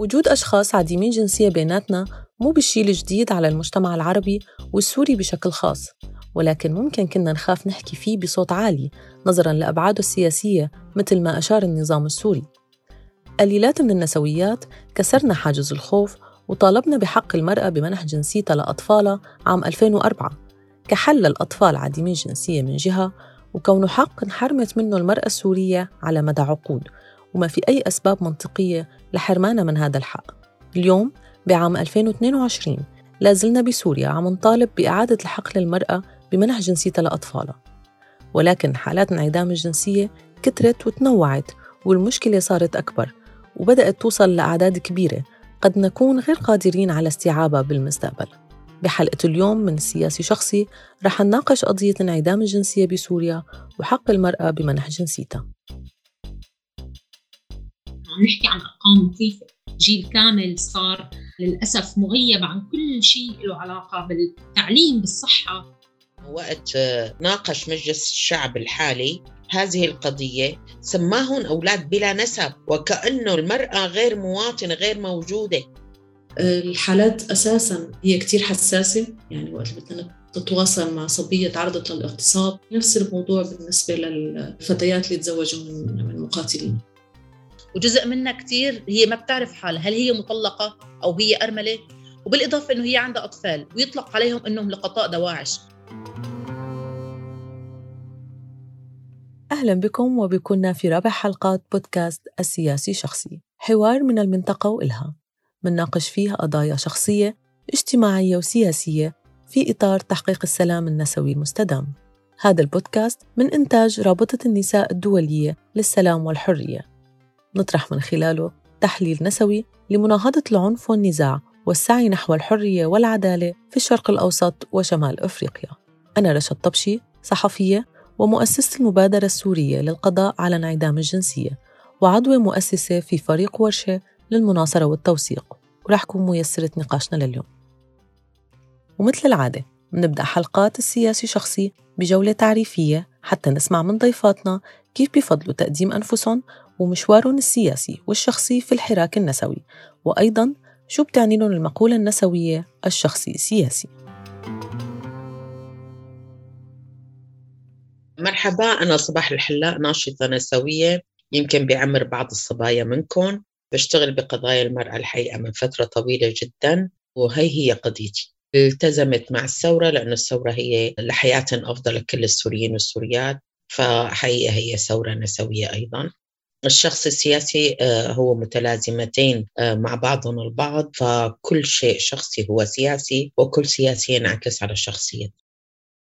وجود أشخاص عديمين جنسية بيناتنا مو بالشي الجديد على المجتمع العربي والسوري بشكل خاص، ولكن ممكن كنا نخاف نحكي فيه بصوت عالي نظراً لأبعاده السياسية مثل ما أشار النظام السوري. قليلات من النسويات كسرنا حاجز الخوف وطالبنا بحق المرأة بمنح جنسيتها لأطفالها عام 2004 كحل للأطفال عديمي الجنسية من جهة، وكونه حق انحرمت منه المرأة السورية على مدى عقود، وما في أي أسباب منطقية لحرمانها من هذا الحق. اليوم بعام 2022 لازلنا بسوريا عم نطالب بإعادة الحق للمرأة بمنح جنسيتها لأطفالها، ولكن حالات انعدام الجنسية كترت وتنوعت والمشكلة صارت أكبر وبدأت توصل لأعداد كبيرة قد نكون غير قادرين على استيعابها بالمستقبل. بحلقة اليوم من السياسي شخصي رح نناقش قضية انعدام الجنسية بسوريا وحق المرأة بمنح جنسيتها. نحكي عن أرقام مخيفة، جيل كامل صار للأسف مغيب عن كل شيء له علاقة بالتعليم بالصحة. وقت ناقش مجلس الشعب الحالي هذه القضية سماهم أولاد بلا نسب، وكأنه المرأة غير مواطنة غير موجودة. الحالات أساساً هي كتير حساسة، يعني وقت بدنا تتواصل مع صبية تعرضت للاغتصاب، نفس الموضوع بالنسبة للفتيات اللي تزوجوا من مقاتلين. وجزء منها كتير هي ما بتعرف حالها، هل هي مطلقة أو هي أرملة، وبالإضافة أنه هي عندها أطفال ويطلق عليهم أنهم لقطاء دواعش. أهلا بكم وبكنا في رابع حلقات بودكاست السياسي شخصي، حوار من المنطقة وإلها، منناقش فيه قضايا شخصية اجتماعية وسياسية في إطار تحقيق السلام النسوي المستدام. هذا البودكاست من إنتاج رابطة النساء الدولية للسلام والحرية، نطرح من خلاله تحليل نسوي لمناهضة العنف والنزاع والسعي نحو الحرية والعدالة في الشرق الأوسط وشمال أفريقيا. أنا رشا الطبشي، صحفية ومؤسسة المبادرة السورية للقضاء على انعدام الجنسية وعضوة مؤسسة في فريق ورشة للمناصرة والتوثيق، ورح كون ميسرة نقاشنا لليوم. ومثل العادة بنبدأ حلقات السياسي شخصي بجولة تعريفية حتى نسمع من ضيفاتنا كيف بفضلوا تقديم أنفسهم ومشوارهم السياسي والشخصي في الحراك النسوي، وأيضاً شو بتعني لهم المقولة النسوية الشخصي السياسي. مرحبا، أنا صباح الحلاق، ناشطة نسوية يمكن بعمر بعض الصبايا منكم، بشتغل بقضايا المرأة الحقيقة من فترة طويلة جدا، وهي هي قضيتي. التزمت مع الثورة لأن الثورة هي لحياة أفضل لكل السوريين والسوريات، فحقيقة هي ثورة نسوية أيضا. الشخص السياسي هو متلازمتين مع بعضهم البعض، فكل شيء شخصي هو سياسي وكل سياسي ينعكس على الشخصية.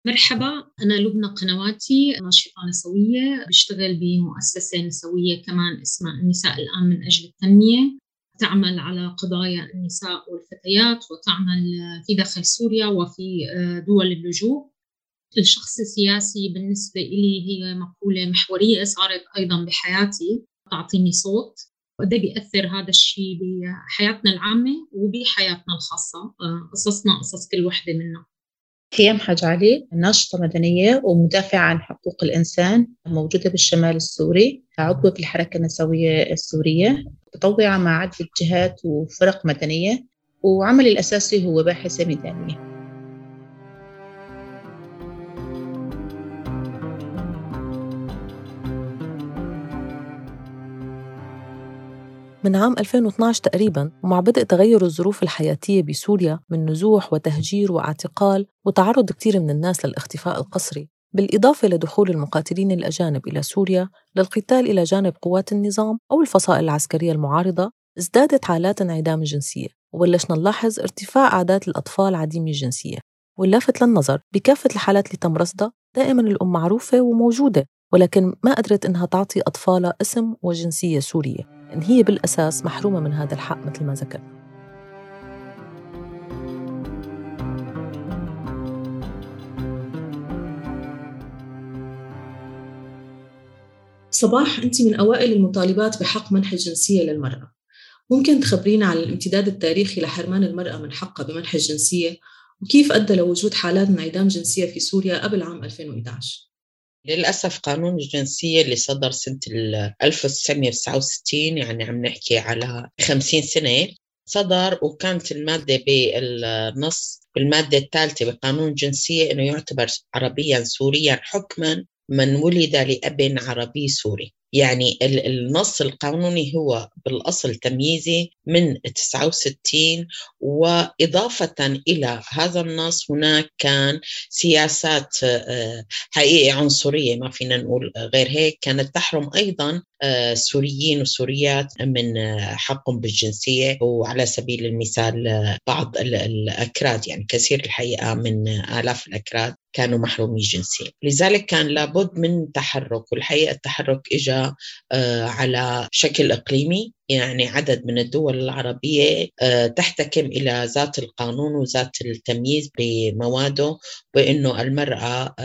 مرحبا، أنا لبنى قنواتي، ناشطة نسوية، بشتغل بمؤسسة نسوية كمان اسمها النساء الآن من أجل التنمية، تعمل على قضايا النساء والفتيات وتعمل في داخل سوريا وفي دول اللجوء. الشخص السياسي بالنسبة إلي هي مقولة محورية صارت أيضا بحياتي، تعطيني صوت، وده بيأثر هذا الشيء بحياتنا العامة وبحياتنا الخاصة، قصصنا قصص كل وحدة منا. هيام حاج علي، ناشطة مدنية ومدافعة عن حقوق الإنسان، موجودة بالشمال السوري، عضوة في الحركة النسوية السورية، متطوعة مع عدة جهات وفرق مدنية، وعملي الأساسي هو باحثة ميدانية. من عام 2012 تقريباً، ومع بدء تغير الظروف الحياتية بسوريا من نزوح وتهجير واعتقال وتعرض كتير من الناس للاختفاء القسري، بالإضافة لدخول المقاتلين الأجانب إلى سوريا للقتال إلى جانب قوات النظام أو الفصائل العسكرية المعارضة، ازدادت حالات انعدام الجنسية وبلشنا نلاحظ ارتفاع أعداد الأطفال عديمي الجنسية. واللافت للنظر بكافة الحالات اللي تم رصدها دائماً الأم معروفة وموجودة، ولكن ما قدرت إنها تعطي أطفالها اسم وجنسية سورية، إن هي بالأساس محرومة من هذا الحق مثل ما ذكرنا. صباح، أنت من أوائل المطالبات بحق منح الجنسية للمرأة، ممكن تخبرينا عن الامتداد التاريخي لحرمان المرأة من حقها بمنح الجنسية وكيف أدى لوجود حالات انعدام جنسية في سوريا قبل عام 2011؟ للأسف قانون الجنسية اللي صدر سنة 1969 يعني عم نحكي على 50 سنة صدر، وكانت المادة بالنص بالمادة الثالثة بقانون الجنسية إنه يعتبر عربيا سوريا حكما من ولد لأب عربي سوري. يعني النص القانوني هو بالأصل تمييزي من 69، وإضافة إلى هذا النص هناك كان سياسات حقيقة عنصرية، ما فينا نقول غير هيك، كانت تحرم أيضا سوريين وسوريات من حقهم بالجنسية. وعلى سبيل المثال بعض الأكراد، يعني كثير الحقيقة من آلاف الأكراد كانوا محرومي الجنسية، لذلك كان لابد من تحرك. والحقيقة التحرك إجا على شكل إقليمي، يعني عدد من الدول العربية تحتكم إلى ذات القانون وذات التمييز بمواده، بأنه المرأة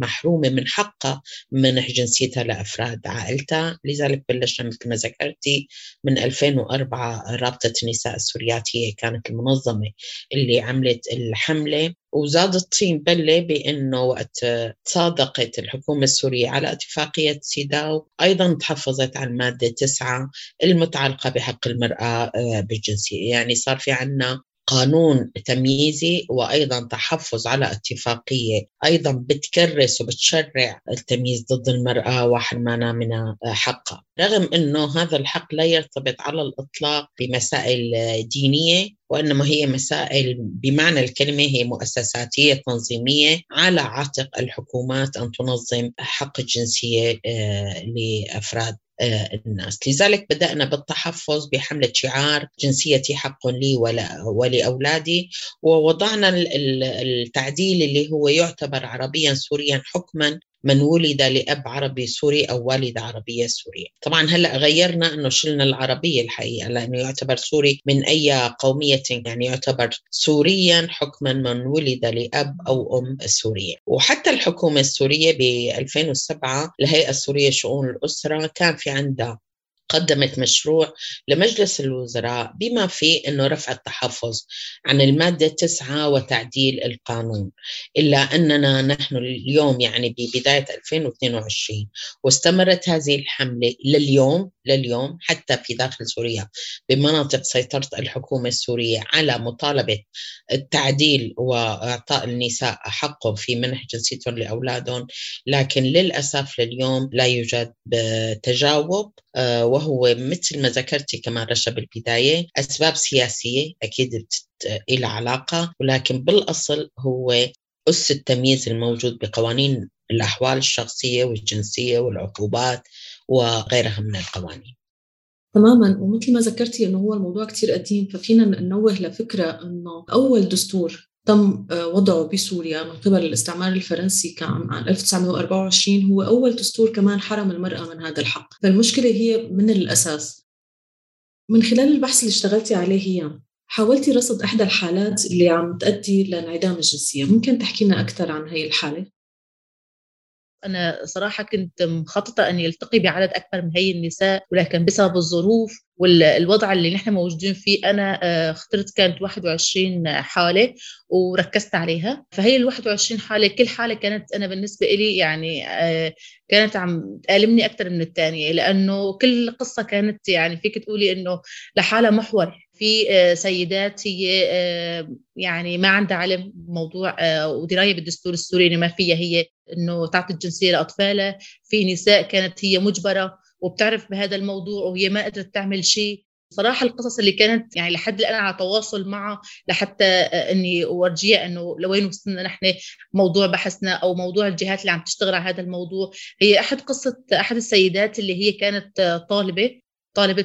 محرومة من حقها منح جنسيتها لأفراد عائلتها. لذلك بلشنا مثل ما ذكرتي من 2004 رابطة النساء السوريات هي كانت المنظمة اللي عملت الحملة، وزاد الطين بلة بأنه وقت صادقت الحكومة السورية على اتفاقية سيداو أيضا تحفظت على المادة 9 المتعلقة بحق المرأة بالجنسية. يعني صار في عنا قانون تمييزي وأيضا تحفظ على اتفاقية أيضا بتكرس وبتشرع التمييز ضد المرأة وحرمانها من حقها، رغم أنه هذا الحق لا يرتبط على الإطلاق بمسائل دينية، وإنما هي مسائل بمعنى الكلمة هي مؤسساتية تنظيمية على عاتق الحكومات أن تنظم حق الجنسية لأفراد الناس. لذلك بدأنا بالتحفظ بحملة شعار جنسيتي حق لي ولأولادي، ووضعنا التعديل اللي هو يعتبر عربيا سوريا حكما من ولد لأب عربي سوري أو والدة عربية سورية. طبعا هلأ غيرنا أنه شلنا العربية الحقيقة، لأنه يعتبر سوري من أي قومية، يعني يعتبر سوريا حكما من ولد لأب أو أم سورية. وحتى الحكومة السورية ب 2007 الهيئة السورية شؤون الأسرة كان في عندها قدمت مشروع لمجلس الوزراء بما فيه أنه رفع التحفظ عن المادة 9 وتعديل القانون، إلا أننا نحن اليوم يعني ببداية 2022 واستمرت هذه الحملة لليوم حتى في داخل سوريا بمناطق سيطرة الحكومة السورية على مطالبة التعديل وإعطاء النساء حقهم في منح جنسيتهم لأولادهم، لكن للأسف لليوم لا يوجد تجاوب، وهو مثل ما ذكرتي كمان رشا بالبداية أسباب سياسية أكيد إلى علاقة، ولكن بالأصل هو أس التمييز الموجود بقوانين الأحوال الشخصية والجنسية والعقوبات وغيرها من القوانين. تماماً، ومثل ما ذكرتي أنه هو الموضوع كتير قديم، ففينا ننوه لفكرة أنه أول دستور تم وضعه بسوريا من قبل الاستعمار الفرنسي كان عام 1924 هو أول دستور كمان حرم المرأة من هذا الحق، فالمشكلة هي من الأساس. من خلال البحث اللي اشتغلتي عليه هي حاولتي رصد إحدى الحالات اللي عم تؤدي لانعدام الجنسية، ممكن تحكينا أكثر عن هاي الحالة؟ أنا صراحة كنت مخططة أن يلتقي بعدد أكبر من هاي النساء، ولكن بسبب الظروف والوضع اللي نحن موجودين فيه أنا اخترت كانت 21 حالة وركزت عليها. فهي ال 21 حالة كل حالة كانت أنا بالنسبة لي يعني كانت عم تألمني أكثر من الثانية، لأنه كل قصة كانت يعني فيك تقولي أنه لحالة محور. في سيدات هي يعني ما عندها علم موضوع ودراية بالدستور السوري ما فيها هي أنه تعطي الجنسية لأطفالها، في نساء كانت هي مجبرة وبتعرف بهذا الموضوع وهي ما قدرت تعمل شيء. صراحة القصص اللي كانت يعني لحد الآن على تواصل معها لحتى أني أورجيها أنه لوين وصلنا نحن موضوع بحثنا أو موضوع الجهات اللي عم تشتغل على هذا الموضوع. هي أحد قصة أحد السيدات اللي هي كانت طالبة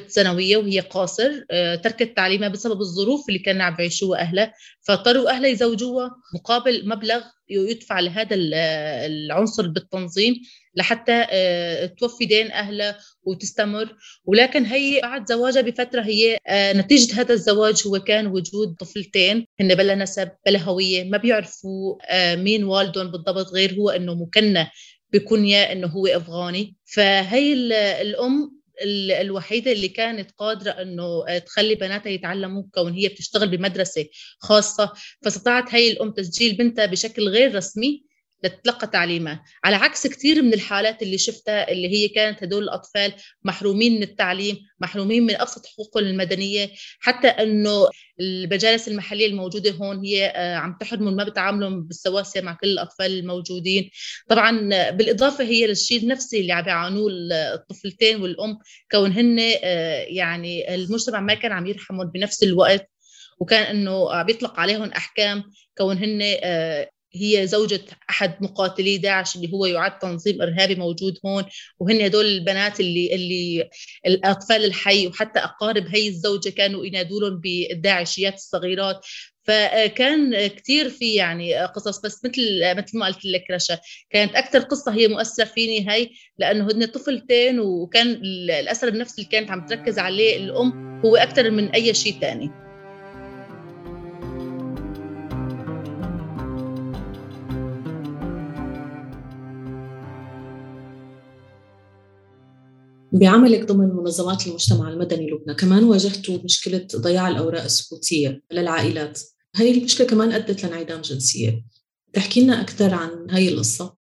ثانوية وهي قاصر، تركت تعليمها بسبب الظروف اللي كانوا عم يعيشوها أهلها، فاضطروا أهلها يزوجوها مقابل مبلغ يدفع لهذا العنصر بالتنظيم لحتى توفي دين أهلها وتستمر. ولكن هي بعد زواجها بفترة هي نتيجة هذا الزواج هو كان وجود طفلتين هن بلا نسب بلا هوية، ما بيعرفوا مين والدهم بالضبط غير هو أنه مكنة بكنية أنه هو أفغاني. فهي الأم الوحيدة اللي كانت قادرة أنه تخلي بناتها يتعلموا كون هي بتشتغل بمدرسة خاصة، فاستطاعت هاي الأم تسجيل بنتها بشكل غير رسمي لتتلقى تعليمها، على عكس كثير من الحالات اللي شفتها اللي هي كانت هدول الأطفال محرومين من التعليم، محرومين من أبسط حقوقهم المدنية، حتى أنه المجالس المحلية الموجودة هون هي عم تحرمهم، ما بتعاملهم بالسواسية مع كل الأطفال الموجودين. طبعا بالإضافة هي للشيء النفسي اللي عم بيعانوه الطفلتين والأم، كونهن يعني المجتمع ما كان عم يرحمهم بنفس الوقت، وكان أنه بيطلق عليهم أحكام كونهن هي زوجة أحد مقاتلي داعش اللي هو يعد تنظيم إرهابي موجود هون، وهن هدول البنات اللي الأطفال الحي وحتى أقارب هي الزوجة كانوا ينادولهم بالداعشيات الصغيرات. فكان كثير في يعني قصص، بس مثل ما قلت لك رشا، كانت اكثر قصه هي مؤثره فيني هي، لانه هن طفلتين وكان الأثر النفسي اللي كانت عم تركز عليه الأم هو اكثر من اي شيء ثاني. بعملك ضمن منظمات المجتمع المدني لبنى كمان واجهتوا مشكلة ضياع الأوراق السكوتية للعائلات، هاي المشكلة كمان أدت لانعدام جنسية، تحكي لنا أكثر عن هاي القصة؟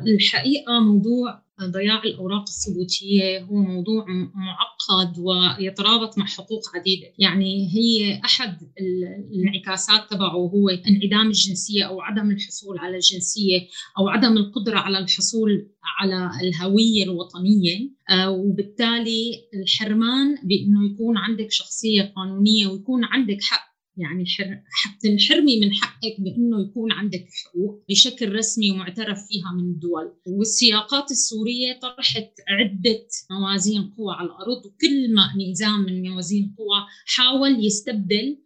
الحقيقة موضوع ضياع الأوراق السكوتية هو موضوع معقد ويترابط مع حقوق عديدة، يعني هي أحد الانعكاسات تبعه هو انعدام الجنسية أو عدم الحصول على الجنسية أو عدم القدرة على الحصول على الهوية الوطنية، وبالتالي الحرمان بأنه يكون عندك شخصية قانونية ويكون عندك حق، يعني تنحرمي من حقك بأنه يكون عندك حقوق بشكل رسمي ومعترف فيها من الدول. والسياقات السورية طرحت عدة موازين قوى على الأرض، وكل ما ميزان من موازين قوى حاول يستبدل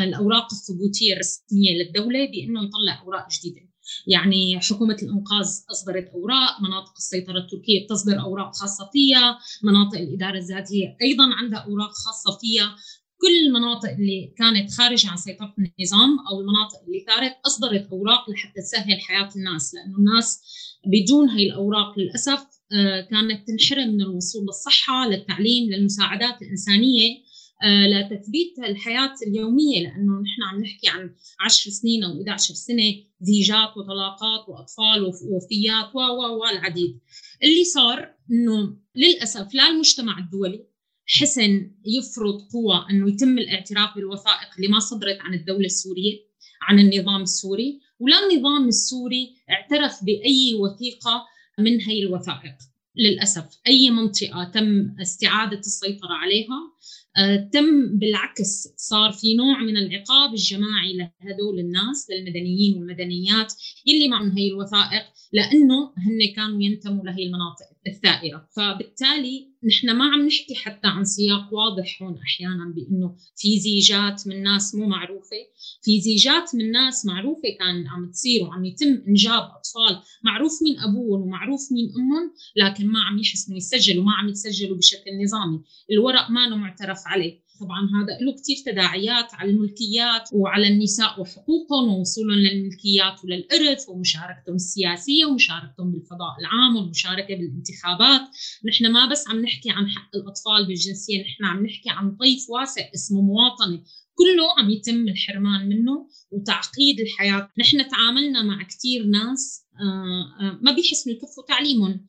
الأوراق الثبوتية الرسمية للدولة بأنه يطلع أوراق جديدة. يعني حكومة الإنقاذ أصدرت أوراق، مناطق السيطرة التركية تصدر أوراق خاصة فيها، مناطق الإدارة الذاتية أيضاً عندها أوراق خاصة فيها، كل المناطق اللي كانت خارجة عن سيطرة النظام أو المناطق اللي ثارت أصدرت أوراق لحتى تسهل حياة الناس، لأنه الناس بدون هاي الأوراق للأسف كانت تنحرم من الوصول للصحة، للتعليم، للمساعدات الإنسانية، لتثبيت الحياة اليومية، لأنه نحن عم نحكي عن 10 سنين أو 11 سنة زيجات وطلاقات وأطفال ووفيات والعديد. اللي صار أنه للأسف لا المجتمع الدولي حسن يفرض قوى أنه يتم الاعتراف بالوثائق اللي ما صدرت عن الدولة السورية، عن النظام السوري، ولا النظام السوري اعترف بأي وثيقة من هاي الوثائق. للأسف أي منطقة تم استعادة السيطرة عليها تم بالعكس، صار في نوع من العقاب الجماعي لهدول الناس، للمدنيين والمدنيات يلي معهم هاي الوثائق، لأنه هن كانوا ينتموا لهي المناطق الثائرة. فبالتالي نحن ما عم نحكي حتى عن سياق واضح هون، أحياناً بأنه في زيجات من ناس مو معروفة، في زيجات من ناس معروفة كان عم تصير وعم يتم إنجاب أطفال معروف مين أبوهم ومعروف مين أمهم، لكن ما عم يحسنوا يسجلوا، ما عم يتسجلوا بشكل نظامي، الورق ما له معترف عليه. طبعاً هذا له كتير تداعيات على الملكيات وعلى النساء وحقوقهم ووصولهم للملكيات وللإرث ومشاركتهم السياسية ومشاركتهم بالفضاء العام والمشاركة بالانتخابات. نحن ما بس عم نحكي عن حق الأطفال بالجنسية، نحن عم نحكي عن طيف واسع اسمه مواطنة كله عم يتم الحرمان منه وتعقيد الحياة. نحن تعاملنا مع كتير ناس ما بيحسنوا يكفوا تعليمهم،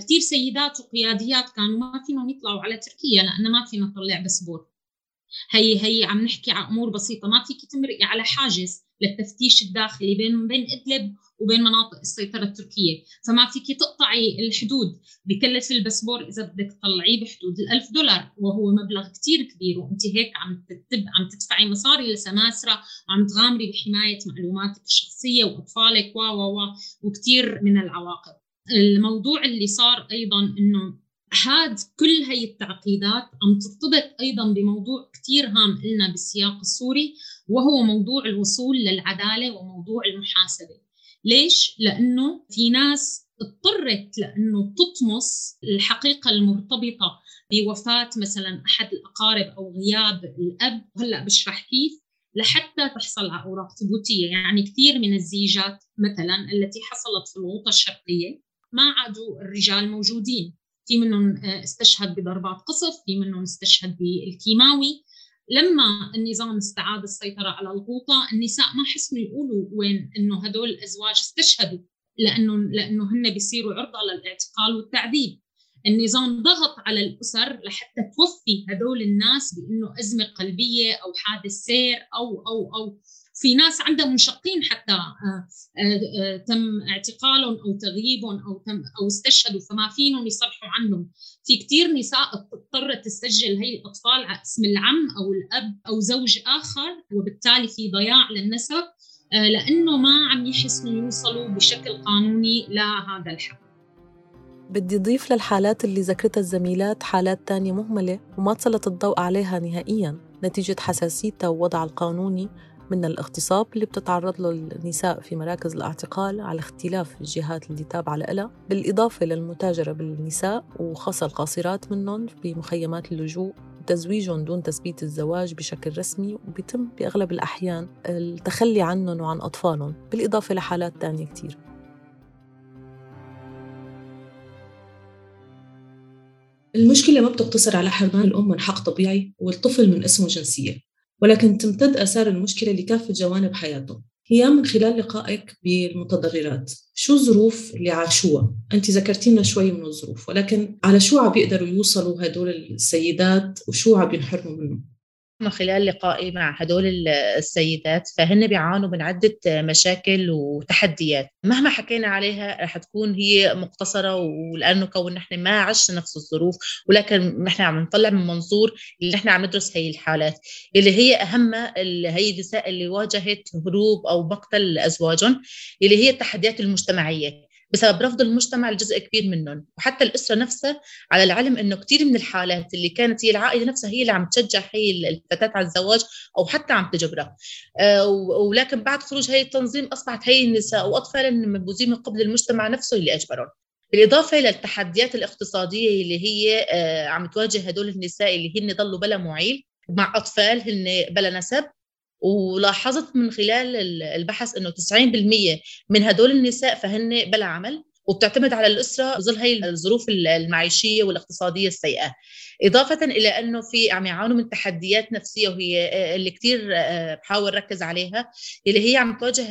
كتير سيدات وقياديات كانوا ما فينهم يطلعوا على تركيا لأنه ما فينا نطلع باسبور. هي عم نحكي عن أمور بسيطة، ما فيك تمرقي على حاجز للتفتيش الداخلي بين إدلب وبين مناطق السيطرة التركية، فما فيك تقطعي الحدود. بكلف الباسبور إذا بدك تطلعيه بحدود $1000 وهو مبلغ كتير كبير، وأنت هيك عم تدفعي مصاري لسماسرة وعم تغامري بحماية معلوماتك الشخصية وأطفالك وكتير من العواقب. الموضوع اللي صار أيضاً أنه كل هاي التعقيدات عم ترتبط أيضاً بموضوع كتير هام لنا بالسياق السوري، وهو موضوع الوصول للعدالة وموضوع المحاسبة. ليش؟ لأنه في ناس اضطرت لأنه تطمس الحقيقة المرتبطة بوفاة مثلاً أحد الأقارب أو غياب الأب، هلأ بشرح كيف، لحتى تحصل على أوراق ثبوتية. يعني كثير من الزيجات مثلاً التي حصلت في الغوطة الشرقية ما عادوا الرجال موجودين، في منهم استشهد بضربات قصف، في منهم استشهد بالكيماوي. لما النظام استعاد السيطرة على الغوطة النساء ما حسنوا يقولوا وين إنه هدول الأزواج استشهدوا، لأنه هن بيصيروا عرضة للاعتقال والتعذيب. النظام ضغط على الأسر لحتى توفي هدول الناس بأنه أزمة قلبية أو حادث سير أو في ناس عندهم مشقين حتى تم اعتقالهم أو تغييبهم أو استشهدوا، فما فينهم يصبحوا عنهم. في كتير نساء اضطرت تسجل هاي الأطفال على اسم العم أو الأب أو زوج آخر، وبالتالي في ضياع للنسب لأنه ما عم يحسنوا يوصلوا بشكل قانوني لهذا الحق. بدي أضيف للحالات اللي ذكرتها الزميلات حالات تانية مهملة وما تسلط الضوء عليها نهائياً نتيجة حساسيتها ووضع القانوني من الاغتصاب اللي بتتعرض له النساء في مراكز الاعتقال على اختلاف الجهات اللي تابعة لها، بالإضافة للمتاجرة بالنساء وخاصة القاصرات منهم بمخيمات اللجوء وتزويجهم دون تثبيت الزواج بشكل رسمي، وبيتم بأغلب الأحيان التخلي عنهم وعن أطفالهم، بالإضافة لحالات تانية كتير. المشكلة ما بتقتصر على حرمان الأم من حق طبيعي والطفل من اسمه جنسية، ولكن تمتد آثار المشكلة لكافة جوانب حياته. هي من خلال لقائك بالمتضررات، شو الظروف اللي عاشوها؟ أنت ذكرتينا شوي من الظروف، ولكن على شو عم بيقدروا يوصلوا هدول السيدات وشو عم بينحرموا منه؟ من خلال لقائي مع هدول السيدات فهن بيعانوا من عدة مشاكل وتحديات مهما حكينا عليها رح تكون هي مقتصرة، ولأنه كون نحن ما عشنا نفس الظروف، ولكن نحن عم نطلع من منظور اللي نحن عم ندرس هي الحالات اللي هي أهمها، اللي هي النساء اللي واجهت هروب أو مقتل أزواجهم، اللي هي التحديات المجتمعية بسبب رفض المجتمع لجزء كبير منهم وحتى الأسرة نفسها، على العلم أنه كتير من الحالات اللي كانت هي العائلة نفسها هي اللي عم تشجع هي الفتاة على الزواج أو حتى عم تجبرها. ولكن بعد خروج هاي التنظيم أصبحت هاي النساء وأطفالها منبوذين من قبل المجتمع نفسه اللي أجبرهم. بالإضافة إلى التحديات الاقتصادية اللي هي عم تواجه هدول النساء اللي هن ضلوا بلا معيل مع أطفال هن بلا نسب. ولاحظت من خلال البحث أنه 90% من هدول النساء فهن بلا عمل وبتعتمد على الأسرة ظل هاي الظروف المعيشية والاقتصادية السيئة، إضافة إلى أنه في عم يعانوا من تحديات نفسية وهي اللي كتير بحاول ركز عليها، اللي هي عم تواجه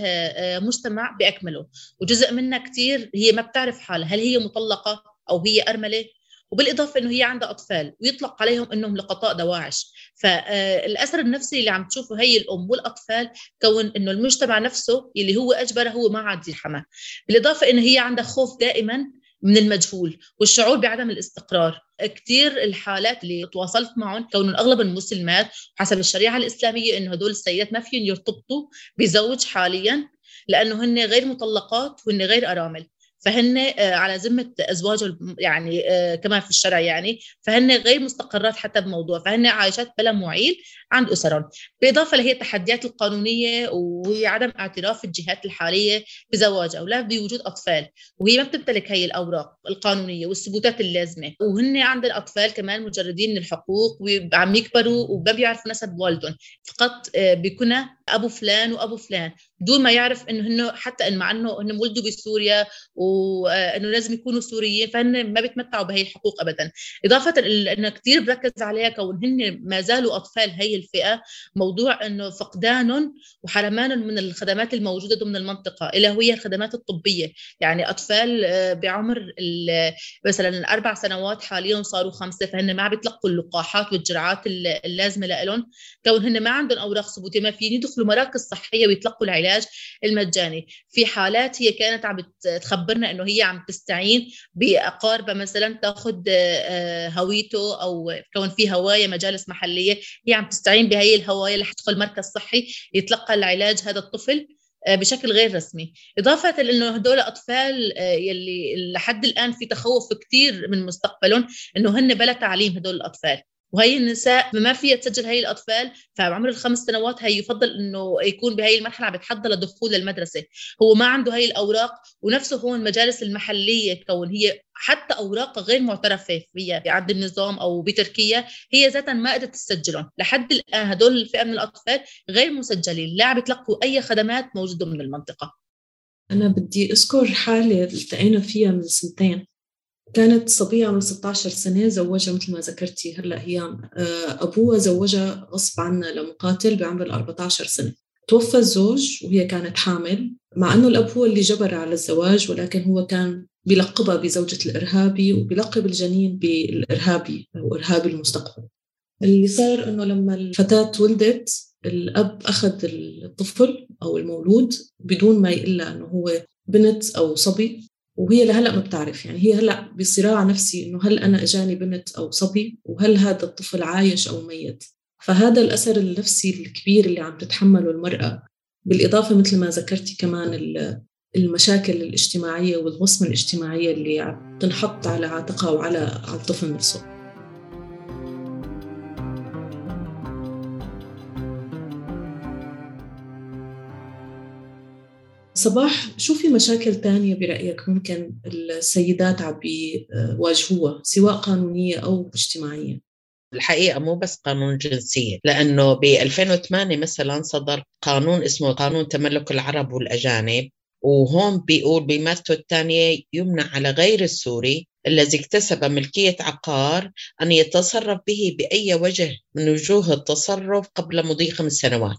مجتمع بأكمله وجزء منها كتير هي ما بتعرف حالها، هل هي مطلقة أو هي أرملة، وبالإضافة أنه هي عندها أطفال ويطلق عليهم أنهم لقطاء دواعش. فالأثر النفسي اللي عم تشوفه هي الأم والأطفال كون أنه المجتمع نفسه اللي هو أجبره هو ما عاد يرحمها، بالإضافة أنه هي عندها خوف دائماً من المجهول والشعور بعدم الاستقرار. كتير الحالات اللي تواصلت معهم كون أغلب المسلمات حسب الشريعة الإسلامية أنه هدول السيدات ما فيهم يرتبطوا بزوج حالياً لأنه هن غير مطلقات وهن غير أرامل، فهن على ذمة أزواج يعني كمان في الشرع يعني، فهن غير مستقرات حتى بموضوع، فهن عايشات بلا معيل عند أسرهم. بالإضافة لهي التحديات القانونية وهي عدم اعتراف الجهات الحالية بزواج أولاد بوجود أطفال، وهي ما بتمتلك هي الأوراق القانونية والثبوتات اللازمة، وهن عند الأطفال كمان مجردين من الحقوق وعم يكبروا وما بيعرفوا نسب والدهم، فقط بيكونوا أبو فلان وأبو فلان بدون ما يعرف إنه هن حتى إن مع إنه هن ولدوا بسوريا وإنه لازم يكونوا سوريين، فهن ما بيتمتعوا بهي الحقوق أبداً. إضافة إنه كتير بركز عليها كون هن ما زالوا أطفال هي الفئة موضوع إنه فقدانهم وحرمانهم من الخدمات الموجودة ضمن المنطقة اللي هي الخدمات الطبية، يعني أطفال بعمر مثلاً 4 سنوات حالياً صاروا 5، فهن ما بيتلقوا اللقاحات والجرعات اللازمة لهم كون هن ما عندهم أوراق ثبوتية، ما فيين يدخلوا مراكز صحية ويتلقوا العلاج المجاني. في حالات هي كانت عم تخبرنا انه هي عم تستعين باقاربها مثلا تاخذ هويته او كون في هوايه مجالس محليه هي عم تستعين بهي الهوايه اللي حتدخل مركز صحي يتلقى العلاج هذا الطفل بشكل غير رسمي. إضافة لأنه هدول أطفال يلي لحد الآن في تخوف كتير من مستقبلهم أنه هن بلا تعليم هدول الأطفال، وهي النساء ما فيها تسجل هاي الأطفال، فعمر 5 سنوات هي يفضل إنه يكون بهاي المرحلة عم يتحضر لدخول المدرسة، هو ما عنده هاي الأوراق، ونفسه هو المجالس المحلية كون هي حتى أوراقها غير معترفة فيها عند النظام أو بتركيا هي ذاتاً ما قدرت تسجلهم لحد الآن. هدول الفئة من الأطفال غير مسجلين لا عم يتلقوا أي خدمات موجودة من المنطقة. أنا بدي أذكر حالة التقينا فيها من 2 سنين، كانت صبية عمرها 16 سنة زوجها مثل ما ذكرتي هلا هيام أبوها زوجها غصب عنها لمقاتل بعمر 14 سنة، توفى الزوج وهي كانت حامل، مع أنه الأب هو اللي جبر على الزواج، ولكن هو كان بيلقبها بزوجة الإرهابي وبيلقب الجنين بالإرهابي أو إرهابي المستقبل. اللي صار أنه لما الفتاة ولدت، الأب أخذ الطفل أو المولود بدون ما يقلها أنه هو بنت أو صبي، وهي لهلأ ما بتعرف. يعني هي هلأ بصراع نفسي أنه هل أنا أجاني بنت أو صبي، وهل هذا الطفل عايش أو ميت. فهذا الأثر النفسي الكبير اللي عم تتحمله المرأة، بالإضافة مثل ما ذكرتي كمان المشاكل الاجتماعية والوصمة الاجتماعية اللي عم تنحط على عاتقها وعلى الطفل نفسه. صباح، شو في مشاكل تانية برأيك ممكن السيدات عم بيواجهوها سواء قانونية أو اجتماعية؟ الحقيقة مو بس قانون الجنسية، لأنه ب 2008 مثلا صدر قانون اسمه قانون تملك العرب والأجانب، وهون بيقول بمادته الثانية يمنع على غير السوري الذي اكتسب ملكية عقار أن يتصرف به بأي وجه من وجوه التصرف قبل مضي 5 سنوات.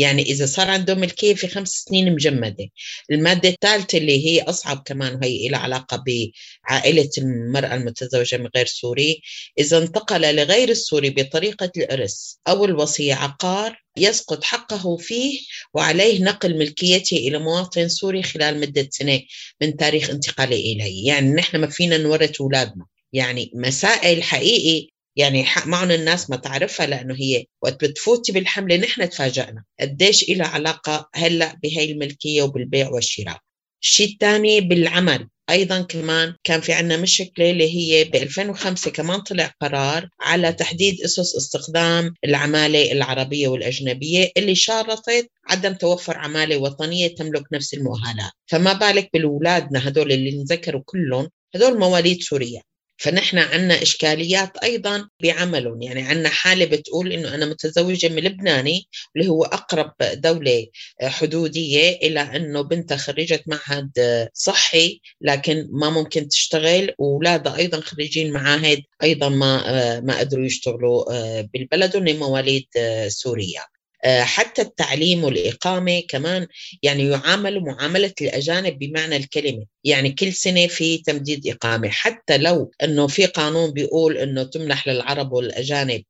يعني إذا صار عنده ملكية في 5 سنين مجمدة. المادة الثالثة اللي هي أصعب كمان، وهي لها علاقة بعائلة المرأة المتزوجة من غير سوري، إذا انتقل لغير السوري بطريقة الإرث أو الوصية عقار يسقط حقه فيه وعليه نقل ملكيته إلى مواطن سوري خلال مدة سنة من تاريخ انتقاله إليه. يعني نحن ما فينا نورث أولادنا. يعني مسائل حقيقي يعني معنا الناس ما تعرفها، لأنه هي وقت بتفوتي بالحملة نحن تفاجأنا قديش إلها علاقة هلأ بهاي الملكية وبالبيع والشراء. الشيء الثاني بالعمل أيضاً كمان كان في عنا مشكلة، اللي هي ب 2005 كمان طلع قرار على تحديد أسس استخدام العمالة العربية والأجنبية اللي شارطت عدم توفر عمالة وطنية تملك نفس المؤهلات، فما بالك بالولادنا هدول اللي نذكروا كلهم هدول مواليد سوريا. فنحن عنا إشكاليات أيضاً بعملهم. يعني عنا حالة بتقول إنه أنا متزوجة من لبناني اللي هو أقرب دولة حدودية، إلى أنه بنتها خريجة معهد صحي لكن ما ممكن تشتغل، وولادها أيضاً خريجين معاهد أيضاً ما قدروا يشتغلوا بالبلد، وهم مواليد سوريا. حتى التعليم والإقامة كمان يعني يعامل معاملة الأجانب بمعنى الكلمة، يعني كل سنة في تمديد إقامة، حتى لو أنه في قانون بيقول أنه تمنح للعرب والأجانب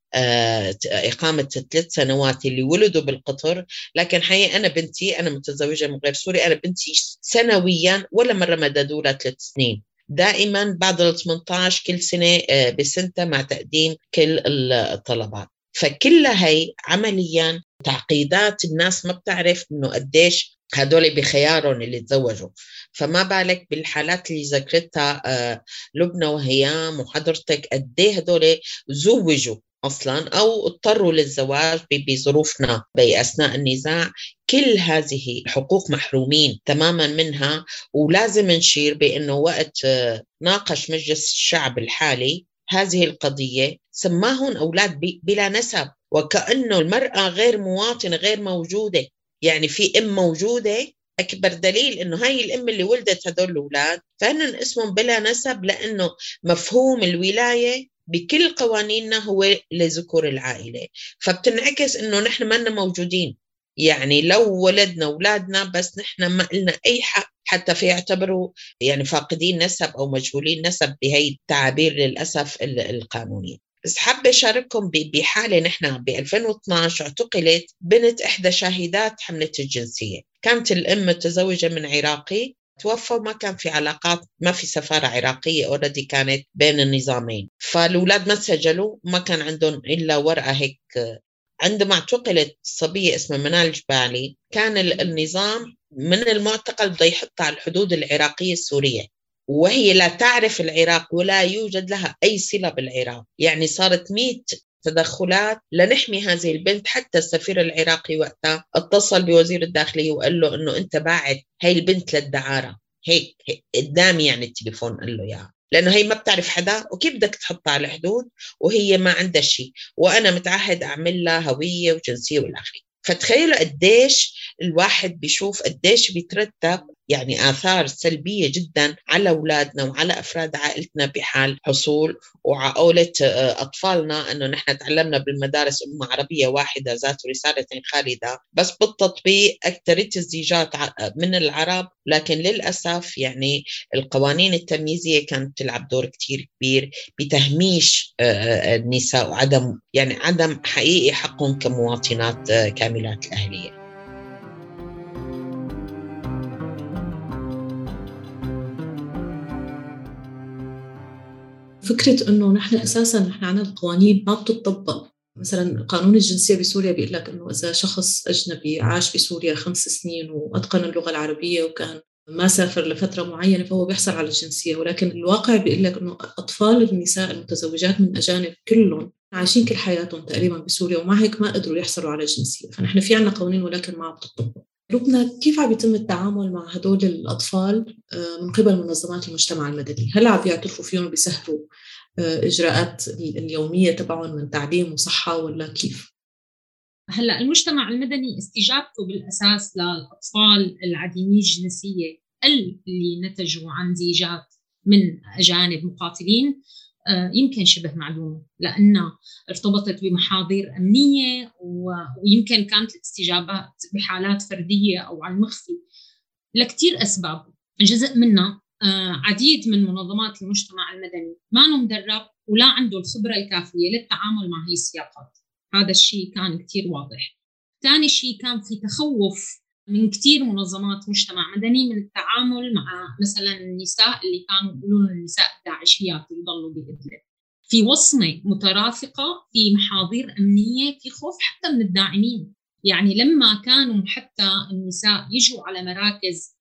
إقامة 3 سنوات اللي ولدوا بالقطر، لكن حقيقة أنا بنتي، أنا متزوجة من غير سوري، أنا بنتي سنويا ولا مرة مددوا لها 3 سنين، دائما بعد ال 18 كل سنة بسنتها مع تقديم كل الطلبات. فكل هاي عمليا تعقيدات الناس ما بتعرف إنه قديش هدول بخيارهم اللي تزوجوا، فما بالك بالحالات اللي ذكرتها لبنى وهيام وحضرتك قديه هدول زوجوا أصلاً أو اضطروا للزواج بظروفنا بأثناء النزاع. كل هذه حقوق محرومين تماماً منها. ولازم نشير بأنه وقت ناقش مجلس الشعب الحالي هذه القضية سماهم أولاد بلا نسب، وكأنه المرأة غير مواطنة غير موجودة. يعني في أم موجودة، أكبر دليل أنه هاي الأم اللي ولدت هدول الأولاد فهنن اسمهم بلا نسب، لأنه مفهوم الولاية بكل قوانيننا هو لذكور العائلة، فبتنعكس أنه نحن ما لنا موجودين. يعني لو ولدنا أولادنا بس نحن ما لنا أي حق، حتى في يعتبروا يعني فاقدين نسب أو مجهولين نسب بهاي التعابير للأسف القانونية. بس حابة أشارككم بحالة نحن ب 2012 اعتقلت بنت إحدى شاهدات حملة الجنسية، كانت الأم متزوجة من عراقي توفى، وما كان في علاقات، ما في سفارة عراقية أوردي كانت بين النظامين، فالولاد ما سجلوا، ما كان عندهم إلا ورقة هيك. عندما اعتقلت صبية اسمها منال الجبالي، كان النظام من المعتقل بده يحطها على الحدود العراقية السورية، وهي لا تعرف العراق ولا يوجد لها أي صلة بالعراق. يعني صارت 100 تدخلات لنحمي هذه البنت. حتى السفير العراقي وقتها اتصل بوزير الداخلية وقال له إنه أنت باعت هاي البنت للدعارة، هيك قدامي يعني التليفون قال له إياها، لأنه هي ما بتعرف حدا وكيف بدك تحطها على الحدود وهي ما عندها شيء، وأنا متعهد أعمل لها هوية وجنسية والآخرين. فتخيلوا قديش الواحد بيشوف قديش بيترتب يعني آثار سلبية جدا على أولادنا وعلى أفراد عائلتنا بحال حصول وعقولة أطفالنا أنه نحن تعلمنا بالمدارس أمة عربية واحدة ذات رسالة خالدة، بس بالتطبيق أكثرت الزيجات من العرب. لكن للأسف يعني القوانين التمييزية كانت تلعب دور كتير كبير بتهميش النساء وعدم يعني عدم حقيقي حقهم كمواطنات كاملات الأهلية. فكرة أنه نحن أساساً نحن عنا القوانين ما بتطبق، مثلاً قانون الجنسية بسوريا بيقول لك أنه إذا شخص أجنبي عاش بسوريا 5 سنين وأتقن اللغة العربية وكان ما سافر لفترة معينة فهو بيحصل على الجنسية، ولكن الواقع بيقول لك أنه أطفال النساء المتزوجات من أجانب كلهم عايشين كل حياتهم تقريباً بسوريا ومع هيك ما قدروا يحصلوا على الجنسية. فنحن في عنا قوانين ولكن ما بتطبق. لبنى، كيف عم يتم التعامل مع هدول الأطفال من قبل منظمات المجتمع المدني؟ هل عم يعترفوا فيهم وبيسهلوا إجراءات اليومية تبعهم من تعليم وصحة ولا كيف؟ هلأ المجتمع المدني استجابته بالأساس للأطفال العديمي الجنسية اللي نتجوا عن زيجات من أجانب مقاتلين يمكن شبه معلومة، لأنها ارتبطت بمحاضير أمنية ويمكن كانت الاستجابات بحالات فردية أو على المخفي لكتير أسباب. جزء منها عديد من منظمات المجتمع المدني ما مدرب ولا عنده الخبرة الكافية للتعامل مع هاي السياقات، هذا الشيء كان كتير واضح. ثاني شيء كان في تخوف من كتير منظمات مجتمع مدني من التعامل مع مثلا النساء اللي كانوا يقولون النساء الداعشيات اللي ضلوا بإدلب، في وصمة مترافقة، في محاضير أمنية، في خوف حتى من الداعمين. يعني لما كانوا حتى النساء يجوا على مراكز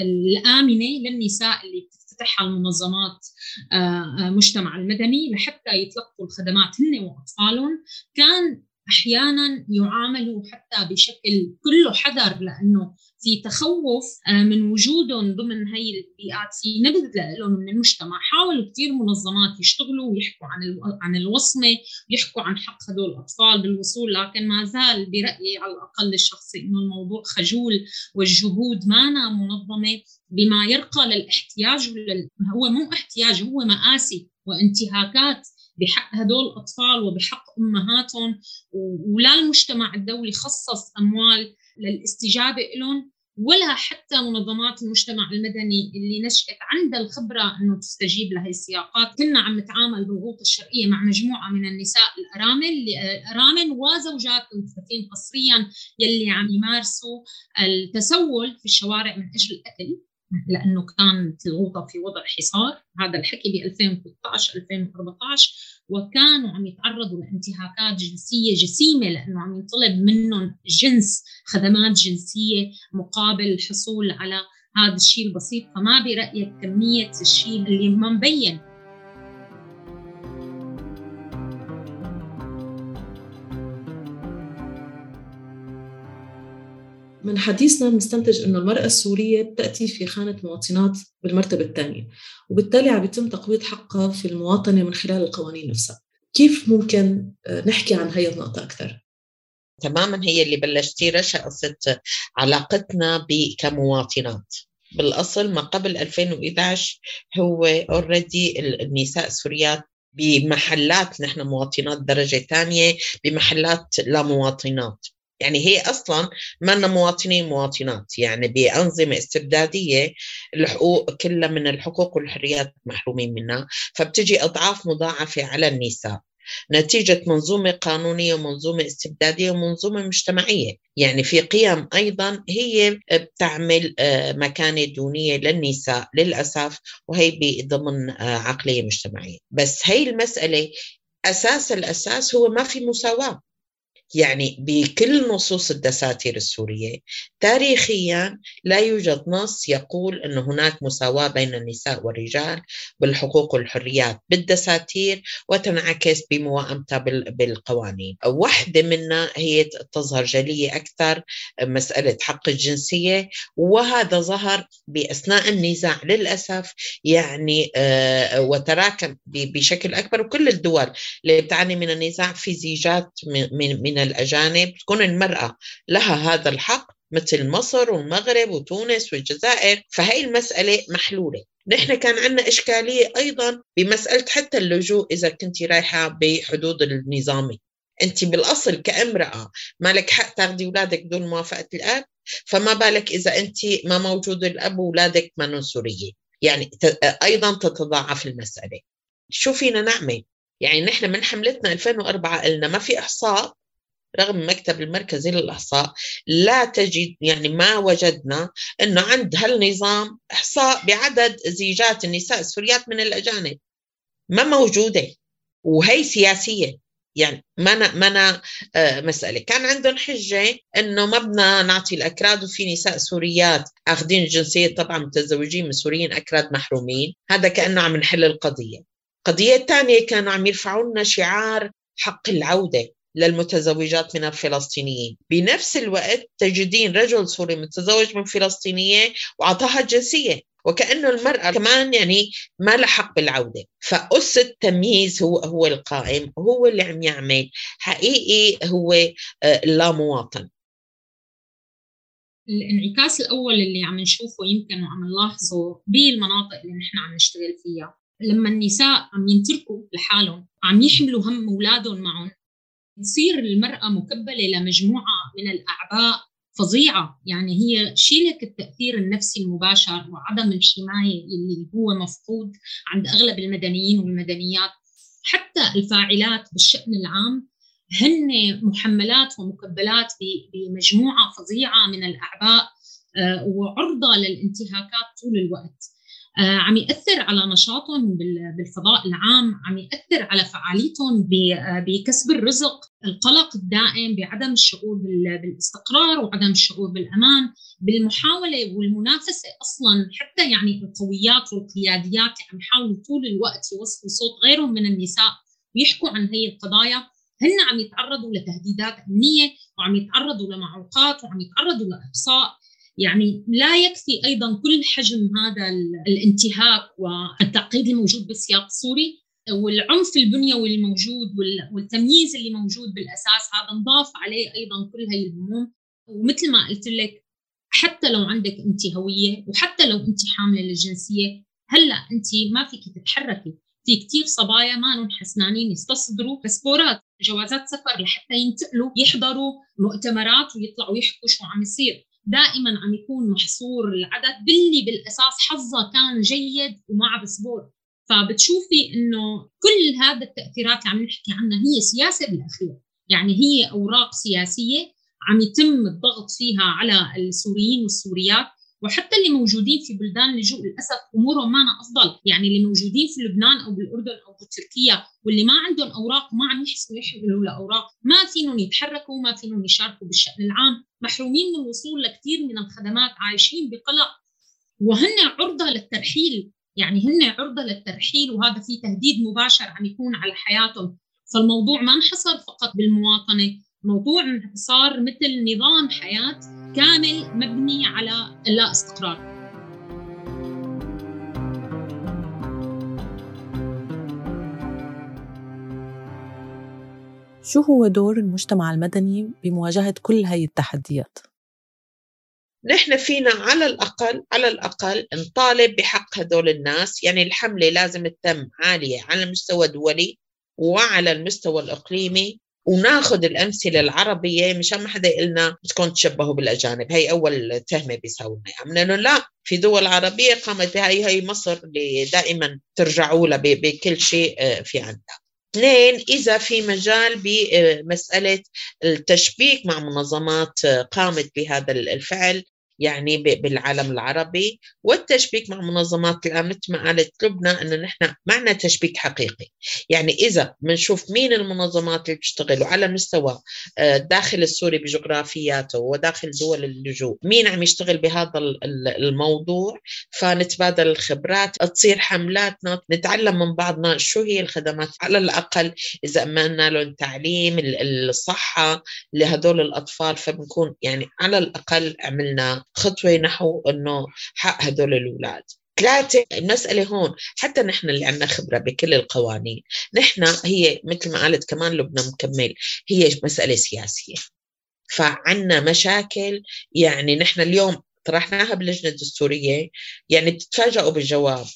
الآمنة للنساء اللي بتفتحها المنظمات مجتمع المدني لحتى يتلقوا الخدمات هن وأطفالهم، كان أحياناً يعاملوا حتى بشكل كله حذر، لأنه في تخوف من وجودهم ضمن هاي البيئات في نبذ لهم من المجتمع. حاولوا كتير منظمات يشتغلوا ويحكوا عن الوصمة ويحكوا عن حق هدول الأطفال بالوصول، لكن ما زال برأيي على الأقل الشخصي إنه الموضوع خجول والجهود مانا منظمة بما يرقى للاحتياج، هو مو احتياج، هو مآسي وانتهاكات بحق هدول الأطفال وبحق أمهاتهم، ولا المجتمع الدولي خصص أموال للاستجابة لهم، ولا حتى منظمات المجتمع المدني اللي نشأت عندها الخبرة أنه تستجيب لهي السياقات. كنا عم نتعامل بالضغوط الشرعية مع مجموعة من النساء الأرامل وزوجات المفتين قصريا يلي عم يمارسوا التسول في الشوارع من أجل الأكل، لأنه كانت الغوطة في وضع حصار. هذا الحكي ب 2013-2014، وكانوا عم يتعرضوا لانتهاكات جنسية جسيمة، لأنه عم يطلب منهم جنس خدمات جنسية مقابل الحصول على هذا الشيء البسيط. فما برأيك كمية الشيء اللي ما مبين؟ من حديثنا بنستنتج أنه المرأة السورية تأتي في خانة مواطنات بالمرتبة الثانية، وبالتالي عم يتم تقويض حقها في المواطنة من خلال القوانين نفسها. كيف ممكن نحكي عن هاي النقطة أكثر؟ تماماً هي اللي بلشتي رشا، قصة علاقتنا كمواطنات. بالأصل ما قبل 2011 هو already النساء السوريات بمحلات نحن مواطنات درجة ثانية، بمحلات لا مواطنات، يعني هي أصلاً منا مواطنين مواطنات، يعني بأنظمة استبدادية الحقوق كلها من الحقوق والحريات محرومين منها، فبتجي أضعاف مضاعفة على النساء نتيجة منظومة قانونية ومنظومة استبدادية ومنظومة مجتمعية. يعني في قيم أيضاً هي بتعمل مكانة دونية للنساء للأسف، وهي ضمن عقلية مجتمعية. بس هي المسألة الأساس هو ما في مساواة. يعني بكل نصوص الدساتير السورية تاريخيا لا يوجد نص يقول أن هناك مساواة بين النساء والرجال بالحقوق والحريات بالدساتير، وتنعكس بموائمتها بالقوانين. واحدة منها هي تظهر جلية أكثر، مسألة حق الجنسية، وهذا ظهر بأثناء النزاع للأسف، يعني وتراكم بشكل أكبر. وكل الدول اللي بتعاني من النزاع في زيجات من الأجانب، تكون المرأة لها هذا الحق مثل مصر والمغرب وتونس والجزائر، فهي المسألة محلولة. نحن كان عندنا إشكالية أيضاً بمسألة حتى اللجوء. إذا كنت رايحة بحدود النظامي، أنت بالأصل كامرأة ما لك حق تاخدي أولادك بدون موافقة الأب، فما بالك إذا أنت ما موجود الأب وأولادك منو سورية، يعني أيضاً تتضاعف المسألة. شو فينا نعمل؟ يعني نحن من حملتنا 2004 قلنا ما في إحصاء، رغم المكتب المركزي للإحصاء لا تجد، يعني ما وجدنا أنه عند هالنظام إحصاء بعدد زيجات النساء السوريات من الأجانب، ما موجودة. وهي سياسية، يعني ما مسألة كان عندهم حجة أنه ما بدنا نعطي الأكراد، وفي نساء سوريات أخذين الجنسية طبعا متزوجين من سوريين أكراد محرومين، هذا كأنه عم نحل القضية. القضية الثانية كانوا عم يرفعوا لنا شعار حق العودة للمتزوجات من الفلسطينيين، بنفس الوقت تجدين رجل سوري متزوج من فلسطينية وعطاها الجنسية، وكأنه المرأة كمان يعني ما لها حق بالعودة. فأس التمييز هو القائم، هو اللي عم يعمل حقيقي هو لا مواطن. الانعكاس الأول اللي عم نشوفه يمكن وعم نلاحظه بالمناطق اللي نحن عم نشتغل فيها، لما النساء عم ينتركوا لحالهم، عم يحملوا هم أولادهم معهم، تصير المرأة مكبلة لمجموعة من الأعباء فظيعة. يعني هي شيلك التأثير النفسي المباشر وعدم الحماية اللي هو مفقود عند أغلب المدنيين والمدنيات. حتى الفاعلات بالشأن العام هن محملات ومكبلات بمجموعة فظيعة من الأعباء وعرضة للانتهاكات طول الوقت. عم يأثر على نشاطهم بالفضاء العام، عم يأثر على فعاليتهم بكسب الرزق، القلق الدائم بعدم الشعور بالاستقرار وعدم الشعور بالأمان، بالمحاولة والمنافسة أصلاً. حتى يعني القويات والقياديات عم يحاولوا طول الوقت يوصلوا صوت غيرهم من النساء ويحكوا عن هي القضايا، هن عم يتعرضوا لتهديدات أمنية وعم يتعرضوا لمعوقات وعم يتعرضوا لإقصاء. يعني لا يكفي أيضاً كل حجم هذا الانتهاك والتعقيد الموجود بالسياق السوري والعنف البنيوي الموجود والتمييز اللي موجود بالأساس، هذا نضاف عليه أيضاً كل هاي الهموم. ومثل ما قلت لك، حتى لو عندك أنت هوية وحتى لو أنت حاملة للجنسية، هلأ أنت ما فيك تتحركي. في كتير صبايا ما نون حسنانين يستصدروا باسبورات، جوازات سفر لحتى ينتقلوا يحضروا مؤتمرات ويطلعوا يحكوا شو عم يصير. دائماً عم يكون محصور العدد باللي بالأساس حظه كان جيد ومع بصبور. فبتشوفي إنه كل هذا التأثيرات اللي عم نحكي عنها هي سياسة بالأخير، يعني هي أوراق سياسية عم يتم الضغط فيها على السوريين والسوريات، وحتى اللي موجودين في بلدان لجوء للأسف أمورهم ما أفضل. يعني اللي موجودين في لبنان أو بالأردن أو بتركيا واللي ما عندهم أوراق وما عم يحسوا يحملوا لأوراق، ما فينهم يتحركوا وما فينهم يشاركوا بالشأن العام، محرومين من الوصول لكثير من الخدمات، عايشين بقلق، وهن عرضة للترحيل. يعني هن عرضة للترحيل، وهذا فيه تهديد مباشر عم يكون على حياتهم. فالموضوع ما انحصر فقط بالمواطنة، موضوع صار مثل نظام حياة كامل مبني على اللا استقرار. شو هو دور المجتمع المدني بمواجهة كل هاي التحديات؟ نحن فينا على الأقل نطالب بحق هدول الناس. يعني الحملة لازم تتم عالية على المستوى الدولي وعلى المستوى الإقليمي، وناخذ الأمثلة العربية مشان ما حدا يقلنا بتكون تشبهوا بالأجانب. هي أول تهمة بيساونا عملنا، لا في دول عربية قامت هي مصر اللي دائما ترجعوا لها بكل شيء في عندها. اثنين، إذا في مجال بمسألة التشبيك مع منظمات قامت بهذا الفعل يعني بالعالم العربي، والتشبيك مع منظمات الأمن، ما قالت لبنى أن نحن معنا تشبيك حقيقي. يعني إذا منشوف مين المنظمات اللي بتشتغل على مستوى داخل السوري بجغرافياته وداخل دول اللجوء، مين عم يشتغل بهذا الموضوع، فنتبادل الخبرات، تصير حملاتنا، نتعلم من بعضنا شو هي الخدمات على الأقل. إذا أمننا لهم تعليم الصحة لهدول الأطفال، فبنكون يعني على الأقل عملنا خطوة نحو أنه حق هدول الأولاد. 3، المسألة هون حتى نحن اللي عنا خبرة بكل القوانين، نحن هي مثل ما قالت كمان لبنى مكمل، هي مسألة سياسية. فعنا مشاكل. يعني نحن اليوم طرحناها باللجنة الدستورية، يعني بتتفاجئوا بالجواب،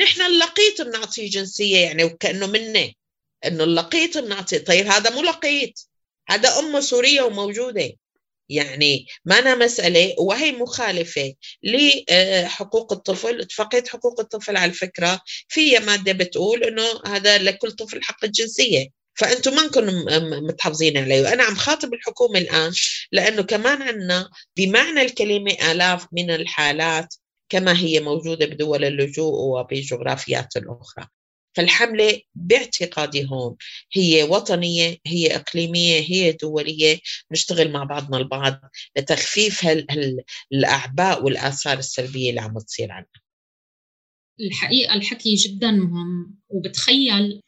نحن اللقيط بنعطيه جنسية، يعني وكأنه منه إنه اللقيط بنعطيه. طيب هذا مو لقيط، هذا أمه سورية وموجودة، يعني ما أنا مسألة، وهي مخالفة لحقوق الطفل. اتفاقية حقوق الطفل على الفكرة فيها مادة بتقول إنه هذا لكل طفل حق الجنسية، فأنتم ما نكون متحفظين عليه. وأنا عم خاطب الحكومة الآن، لأنه كمان عنا بمعنى الكلمة آلاف من الحالات كما هي موجودة بدول اللجوء وبجغرافيات الأخرى. فالحملة باعتقادي هون هي وطنية، هي إقليمية، هي دولية، نشتغل مع بعضنا البعض لتخفيف الأعباء والآثار السلبية اللي عم تصير عنا. الحقيقة الحكي جدا مهم، وبتخيل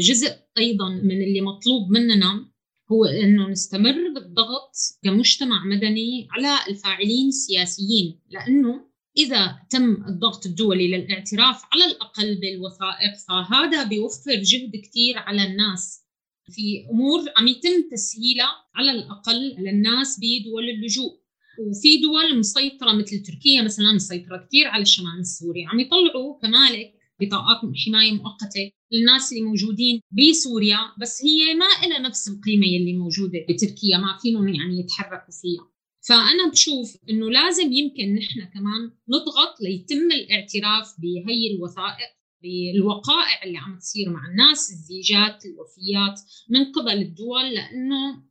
جزء أيضاً من اللي مطلوب مننا هو أنه نستمر بالضغط كمجتمع مدني على الفاعلين السياسيين، لأنه إذا تم الضغط الدولي للاعتراف على الأقل بالوثائق فهذا بيوفر جهد كتير على الناس في أمور عم يتم تسهيلها على الأقل للناس بدول اللجوء. وفي دول مسيطرة مثل تركيا مثلاً، مسيطرة كتير على الشمال السوري، عم يطلعوا كمالك بطاقات حماية مؤقتة للناس اللي موجودين بسوريا، بس هي ما إلها نفس القيمة اللي موجودة بتركيا، ما فيهم يعني يتحركوا فيها. فأنا بشوف إنه لازم يمكن نحن كمان نضغط ليتم الاعتراف بهي الوثائق، بالوقائع اللي عم تصير مع الناس، الزيجات، الوفيات من قبل الدول، لأنه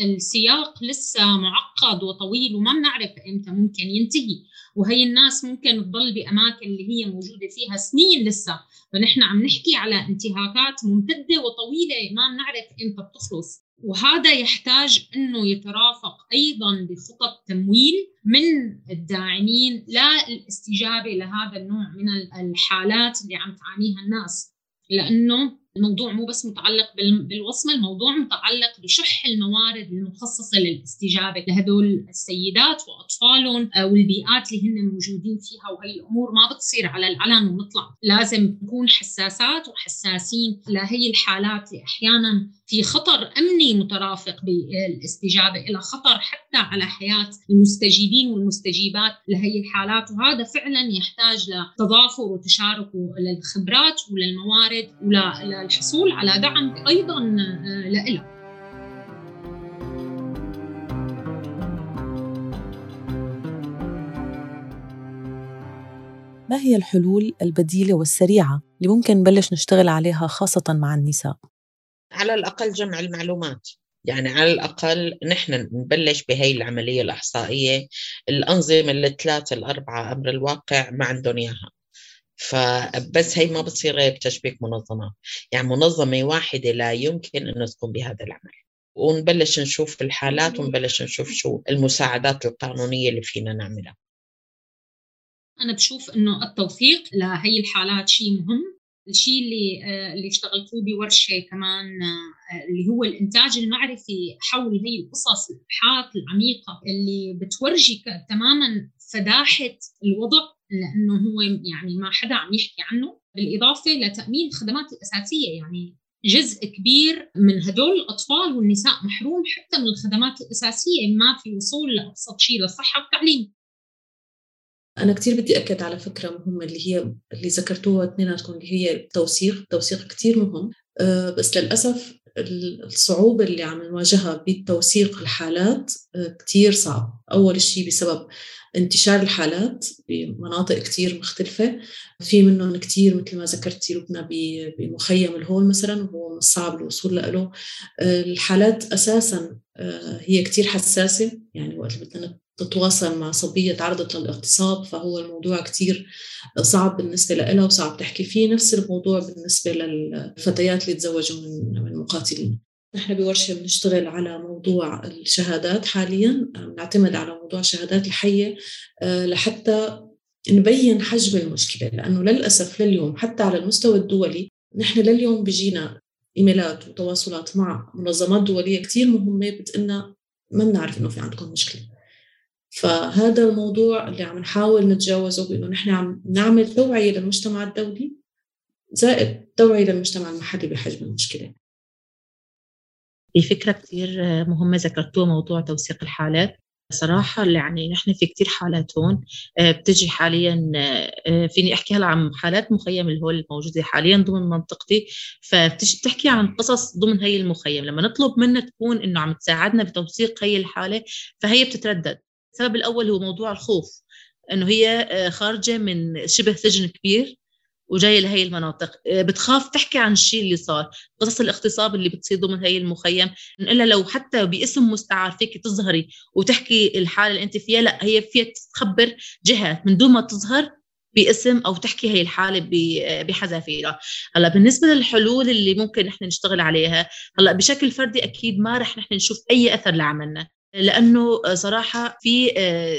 السياق لسه معقد وطويل وما بنعرف إمتى ممكن ينتهي، وهي الناس ممكن تضل بأماكن اللي هي موجودة فيها سنين لسه. فنحن عم نحكي على انتهاكات ممتدة وطويلة ما بنعرف إمتى بتخلص، وهذا يحتاج أنه يترافق أيضاً بخطط تمويل من الداعمين لا الاستجابة لهذا النوع من الحالات اللي عم تعانيها الناس، لأنه الموضوع مو بس متعلق بالوصمة، الموضوع متعلق بشح الموارد المخصصة للاستجابة لهدول السيدات وأطفالهم والبيئات اللي هن موجودين فيها. وهي الأمور ما بتصير على العلن ونطلع، لازم نكون حساسات وحساسين لهي الحالات اللي أحياناً في خطر أمني مترافق بالاستجابة، إلى خطر حتى على حياة المستجيبين والمستجيبات لهي الحالات. وهذا فعلاً يحتاج لتضافر وتشارك للخبرات وللموارد وللحصول على دعم أيضاً لإلها. ما هي الحلول البديلة والسريعة اللي ممكن نبلش نشتغل عليها خاصة مع النساء؟ على الأقل جمع المعلومات، يعني على الأقل نحن نبلش بهاي العملية الإحصائية. الأنظمة الثلاثة الأربعة أمر الواقع ما عندهم إياها، فبس هاي ما بتصير غير بتشبيك منظمات، يعني منظمة واحدة لا يمكن أن تقوم بهذا العمل. ونبلش نشوف الحالات ونبلش نشوف شو المساعدات القانونية اللي فينا نعملها. أنا بشوف أنه التوثيق لهي الحالات شيء مهم. الشيء اللي اشتغلتوه بورشة كمان اللي هو الإنتاج المعرفي حول هي القصص، الأبحاث العميقة اللي بتورجي تماماً فداحة الوضع، لأنه هو يعني ما حدا عم يحكي عنه. بالإضافة لتأمين الخدمات الأساسية، يعني جزء كبير من هدول الأطفال والنساء محروم حتى من الخدمات الأساسية، ما في وصول لأبسط شيء للصحة والتعليم. أنا كتير بدي أكد على فكرة مهمة اللي ذكرتوها اثنيناتكم، اللي هي التوثيق. التوثيق كتير مهم، بس للأسف الصعوبة اللي عم نواجهها بالتوثيق الحالات كتير صعب. أول شيء بسبب انتشار الحالات بمناطق كتير مختلفة، في منهم كتير مثل ما ذكرتي لبنى بمخيم الهول مثلا، هو صعب الوصول له. الحالات أساسا هي كتير حساسة، يعني وقت بدنا تتواصل مع صبية تعرضت للاغتصاب فهو الموضوع كتير صعب بالنسبة لها وصعب تحكي فيه. نفس الموضوع بالنسبة للفتيات اللي تزوجوا من مقاتلين. نحن بورشة بنشتغل على موضوع الشهادات حالياً، نعتمد على موضوع شهادات الحية لحتى نبين حجم المشكلة، لأنه للأسف لليوم حتى على المستوى الدولي نحن لليوم بيجينا إيميلات وتواصلات مع منظمات دولية كتير مهمة بتقلنا ما بنعرف إنه في عندكم مشكلة. فهذا الموضوع اللي عم نحاول نتجاوزه بأنه نحن عم نعمل توعية للمجتمع الدولي زائد توعية للمجتمع المحلي بحجم المشكلة. في فكرة كتير مهمة ذكرتوها، موضوع توثيق الحالات. صراحة يعني نحن في كتير حالات هون بتجي حاليا، فيني أحكي هلا عن حالات مخيم الهول موجودة حاليا ضمن منطقتي، فبتجي تحكي عن قصص ضمن هاي المخيم. لما نطلب منها تكون إنه عم تساعدنا بتوثيق هاي الحالة فهي بتتردد. السبب الأول هو موضوع الخوف، إنه هي خارجة من شبه سجن كبير وجاي لهي المناطق، بتخاف تحكي عن الشيء اللي صار، قصص الاغتصاب اللي بتصير ضمن هي المخيم، إلا لو حتى باسم مستعار فيك تظهري وتحكي الحالة اللي أنت فيها، لا هي فيها تخبر جهة من دون ما تظهر باسم أو تحكي هي الحالة بحذافيرها. هلا بالنسبة للحلول اللي ممكن نحن نشتغل عليها، هلا بشكل فردي أكيد ما رح نحن نشوف أي أثر لعملنا، لأنه صراحة في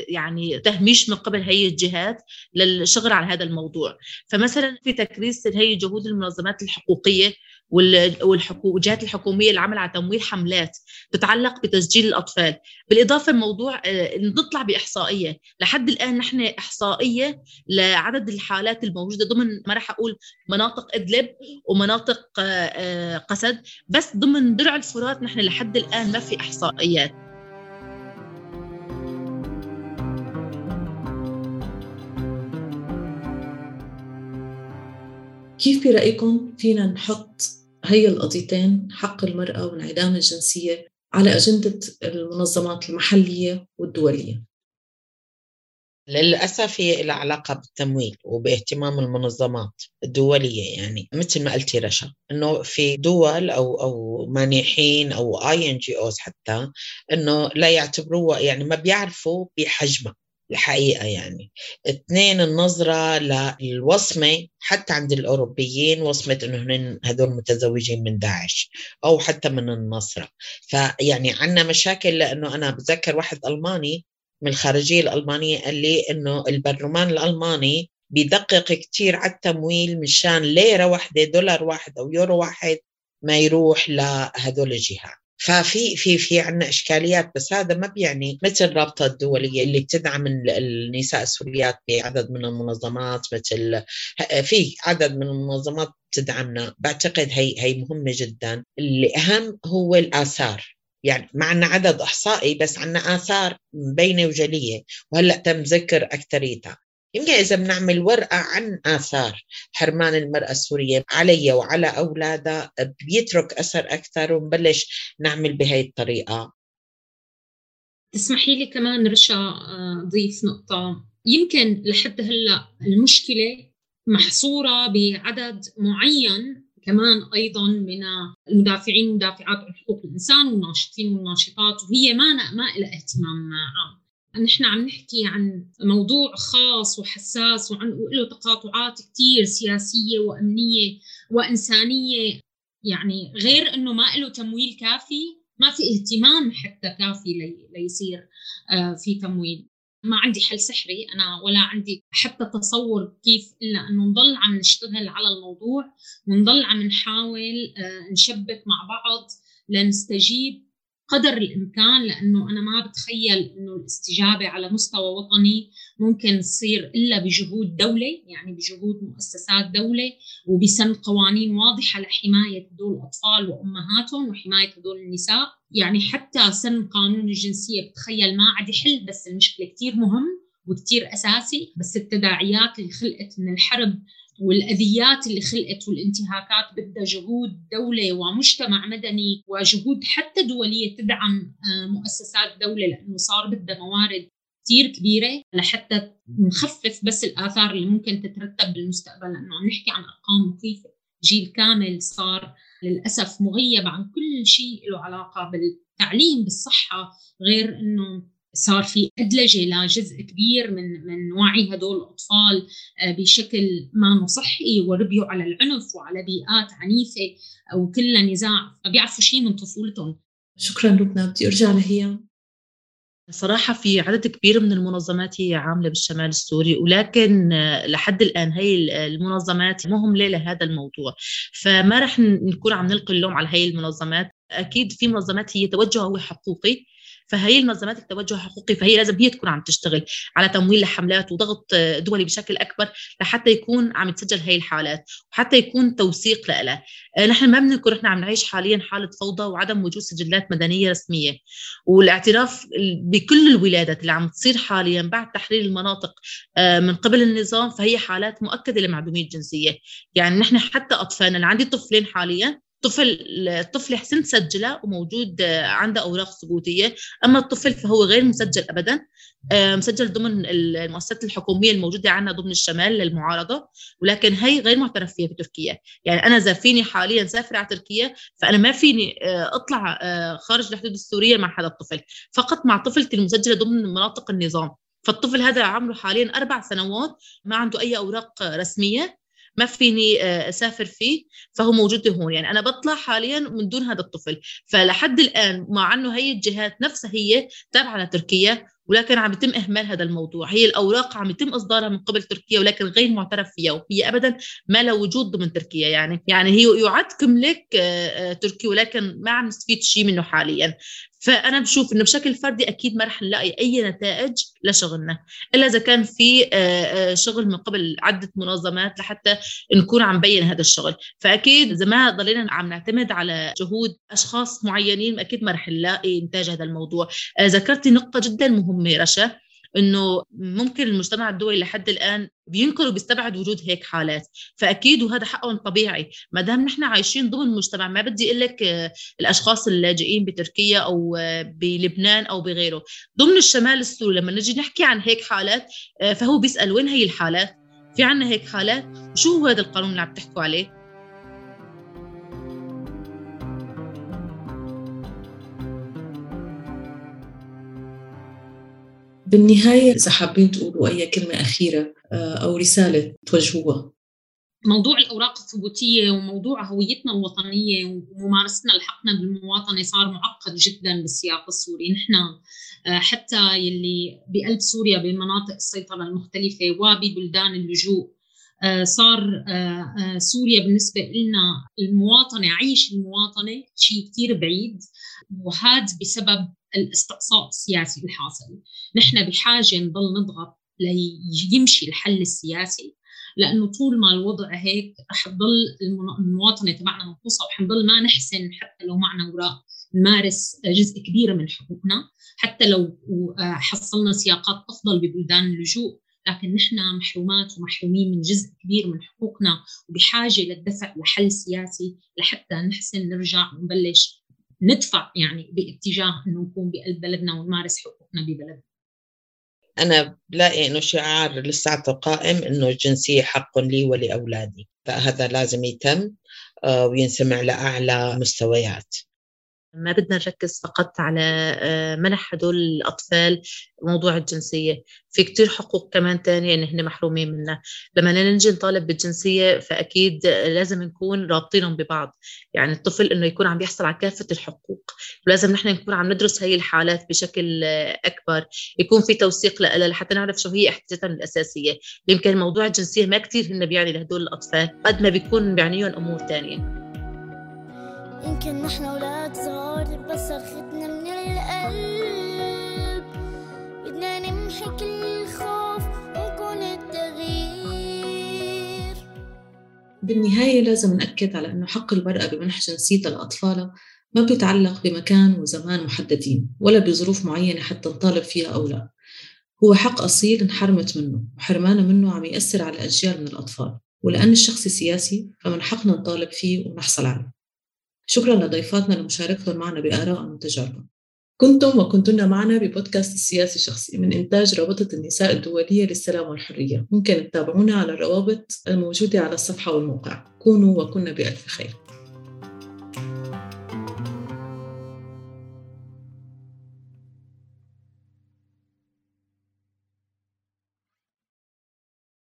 يعني تهميش من قبل هي الجهات للشغل على هذا الموضوع. فمثلا في تكريس هي جهود المنظمات الحقوقية والجهات الحكومية العمل على تمويل حملات تتعلق بتسجيل الأطفال. بالإضافة لموضوع نطلع بإحصائية، لحد الآن نحن إحصائية لعدد الحالات الموجودة ضمن، ما راح أقول مناطق إدلب ومناطق قسد، بس ضمن درع الفرات نحن لحد الآن ما في إحصائيات. كيف برأيكم فينا نحط هي القضيتين، حق المرأة وانعدام الجنسية، على أجندة المنظمات المحلية والدولية؟ للأسف هي لها علاقة بالتمويل وباهتمام المنظمات الدولية. يعني مثل ما قلتي رشا، إنه في دول أو مانحين أو INGOs حتى إنه لا يعتبروها، يعني ما بيعرفوا بحجمها الحقيقة. يعني اثنين، النظرة للوصمة حتى عند الأوروبيين، وصمة إنه هدول متزوجين من داعش أو حتى من النصرة. فيعني عنا مشاكل، لأنه أنا بتذكر واحد ألماني من الخارجية الألمانية قال لي إنه البرلمان الألماني بيدقق كتير على التمويل، مشان ليرة واحدة، دولار واحد أو يورو واحد ما يروح لهدول الجهات. ففي عنا إشكاليات، بس هذا ما بيعني مثل الرابطة الدولية اللي بتدعم النساء السوريات بعدد من المنظمات، مثل في عدد من المنظمات بتدعمنا. بعتقد هي مهمة جدا. اللي أهم هو الآثار، يعني ما عنا عدد إحصائي بس عنا آثار مبينة وجلية، وهلأ تم ذكر أكتريتها. يمكن إذا بنعمل ورقة عن آثار حرمان المرأة السورية علي وعلى أولادها بيترك أثر أكثر، ونبلش نعمل بهاي الطريقة. تسمحي لي كمان رشا ضيف نقطة. يمكن لحد هلأ المشكلة محصورة بعدد معين كمان أيضاً من المدافعين ومدافعات حقوق الإنسان والناشطين والناشطات، وهي ما لها اهتمام عام. نحن عم نحكي عن موضوع خاص وحساس وله تقاطعات كتير سياسية وأمنية وإنسانية. يعني غير أنه ما له تمويل كافي، ما في اهتمام حتى كافي ليصير في تمويل. ما عندي حل سحري أنا، ولا عندي حتى تصور كيف، إلا أنه نضل عم نشتغل على الموضوع ونضل عم نحاول نشبك مع بعض لنستجيب قدر الإمكان، لأنه أنا ما بتخيل أنه الاستجابة على مستوى وطني ممكن تصير إلا بجهود دولة، يعني بجهود مؤسسات دولة وبسن قوانين واضحة لحماية هدول الأطفال وأمهاتهم وحماية هدول النساء. يعني حتى سن قانون الجنسية بتخيل ما عاد يحل، بس المشكلة كتير مهم وكتير أساسي. بس التداعيات اللي خلقت من الحرب والأذيات اللي خلقت والانتهاكات بدها جهود دولة ومجتمع مدني وجهود حتى دولية تدعم مؤسسات دولة، لأنه صار بدها موارد كتير كبيرة لحتى نخفف بس الآثار اللي ممكن تترتب بالمستقبل. لأنه عم نحكي عن أرقام مخيفة، جيل كامل صار للأسف مغيب عن كل شيء له علاقة بالتعليم، بالصحة، غير أنه صار في أدلجة لجزء كبير من وعي هدول الأطفال بشكل ما صحي، وربيوا على العنف وعلى بيئات عنيفة وكلها نزاع، ما بيعرفوا شيء من طفولتهم. شكراً لبنى. بدي أرجع لهيام. صراحة في عدد كبير من المنظمات هي عاملة بالشمال السوري، ولكن لحد الآن هي المنظمات مهملة لهذا الموضوع، فما رح نكون عم نلقي اللوم على هي المنظمات. أكيد في منظمات هي توجهها هو حقوقي، فهي المنظمات التوجه الحقوقي فهي لازم هي تكون عم تشتغل على تمويل لحملات وضغط دولي بشكل اكبر لحتى يكون عم تسجل هي الحالات وحتى يكون توثيق لها. نحن ما بنكون نحن عم نعيش حاليا حاله فوضى وعدم وجود سجلات مدنيه رسميه، والاعتراف بكل الولادات اللي عم تصير حاليا بعد تحرير المناطق من قبل النظام فهي حالات مؤكده لمعدوميه الجنسيه. يعني نحن حتى اطفالنا، انا عندي طفلين حاليا، الطفل حسن سجله وموجود عنده أوراق ثبوتية، أما الطفل فهو غير مسجل أبداً، مسجل ضمن المؤسسات الحكومية الموجودة عندنا ضمن الشمال للمعارضة، ولكن هي غير معترف فيها بتركيا. يعني أنا إذا فيني حالياً سافر على تركيا فأنا ما فيني أطلع خارج الحدود السورية مع هذا الطفل، فقط مع طفلتي المسجلة ضمن مناطق النظام. فالطفل هذا عمره حالياً 4 سنوات ما عنده أي أوراق رسمية، ما فيني أسافر فيه، فهو موجود هون. يعني أنا بطلع حاليا من دون هذا الطفل، فلحد الآن مع أنه هي الجهات نفسها هي تابعة لتركيا ولكن عم يتم إهمال هذا الموضوع. هي الأوراق عم يتم إصدارها من قبل تركيا ولكن غير معترف فيها، وهي أبدا ما لا وجود ضمن تركيا. يعني هي يعد كملك تركي ولكن ما عم نستفيد شيء منه حاليا. فأنا بشوف إنه بشكل فردي أكيد ما رح نلاقي أي نتائج لشغلنا إلا إذا كان في شغل من قبل عدة منظمات لحتى نكون عم بين هذا الشغل. فأكيد إذا ما ضلينا عم نعتمد على جهود أشخاص معينين أكيد ما رح نلاقي إنتاج هذا الموضوع. ذكرتي نقطة جدا مهمة رشا، إنه ممكن المجتمع الدولي لحد الآن بينكر وبيستبعد وجود هيك حالات، فأكيد وهذا حقهم طبيعي ما دام نحن عايشين ضمن مجتمع. ما بدي أقول لك الأشخاص اللاجئين بتركيا أو بلبنان أو بغيره، ضمن الشمال السوري لما نجي نحكي عن هيك حالات فهو بيسأل وين هي الحالات، في عنا هيك حالات، شو هو هذا القانون اللي عم تحكوا عليه؟ بالنهاية إذا حابين تقولوا أي كلمة أخيرة أو رسالة توجهوها. موضوع الأوراق الثبوتية وموضوع هويتنا الوطنية وممارستنا لحقنا بالمواطنة صار معقد جداً بالسياق السوري. نحن حتى يلي بقلب سوريا بمناطق السيطرة المختلفة وببلدان اللجوء صار سوريا بالنسبة لنا المواطنة، عيش المواطنة شيء كتير بعيد، وهذا بسبب الاستقصاء السياسي الحاصل. نحن بحاجة نضل نضغط ليمشي الحل السياسي، لأنه طول ما الوضع هيك رح تضل المواطنة تبعنا منقوصة، وحنضل ما نحسن حتى لو معنا أوراق نمارس جزء كبير من حقوقنا، حتى لو حصلنا سياقات أفضل ببلدان اللجوء، لكن نحن محرومات ومحرومين من جزء كبير من حقوقنا، وبحاجة للدفع لحل سياسي لحتى نحسن نرجع ونبلش ندفع يعني باتجاه أنه نكون بقلب بلدنا ونمارس حقوقنا ببلدنا. أنا بلاقي أنه شعار لساته قائم أنه الجنسية حق لي ولأولادي، فهذا لازم يتم وينسمع لأعلى مستويات. ما بدنا نركز فقط على منح هدول الأطفال موضوع الجنسية، في كتير حقوق كمان تانية إن هن محرومين منها. لما ننجي نطالب بالجنسية فأكيد لازم نكون رابطينهم ببعض، يعني الطفل إنه يكون عم يحصل على كافة الحقوق، ولازم نحن نكون عم ندرس هاي الحالات بشكل أكبر، يكون في توثيق لها لحتى نعرف شو هي احتياجاتهم الأساسية. يمكن موضوع الجنسية ما كتير هن بيعني لهدول الأطفال قد ما بيكون بيعنيهم أمور تانية. يمكن نحن أولاد صغار بس رختنا من القلب، بدنا نمحي كل الخوف ونكون التغيير. بالنهاية لازم نأكد على أنه حق المرأة بمنح جنسيتها لأطفالها ما بيتعلق بمكان وزمان محددين ولا بظروف معينة حتى نطالب فيها أو لا، هو حق أصيل انحرمت منه، وحرمانه منه عم يأثر على أجيال من الأطفال، ولأن الشخص سياسي فمن حقنا نطالب فيه ونحصل عليه. شكراً لضيفاتنا لمشاركتهم معنا بآرائهم وتجاربهم. كنتم وكنتن معنا ببودكاست السياسي الشخصي من إنتاج رابطة النساء الدولية للسلام والحرية. ممكن تتابعونا على الروابط الموجودة على الصفحة والموقع. كونوا وكنا بألف خير.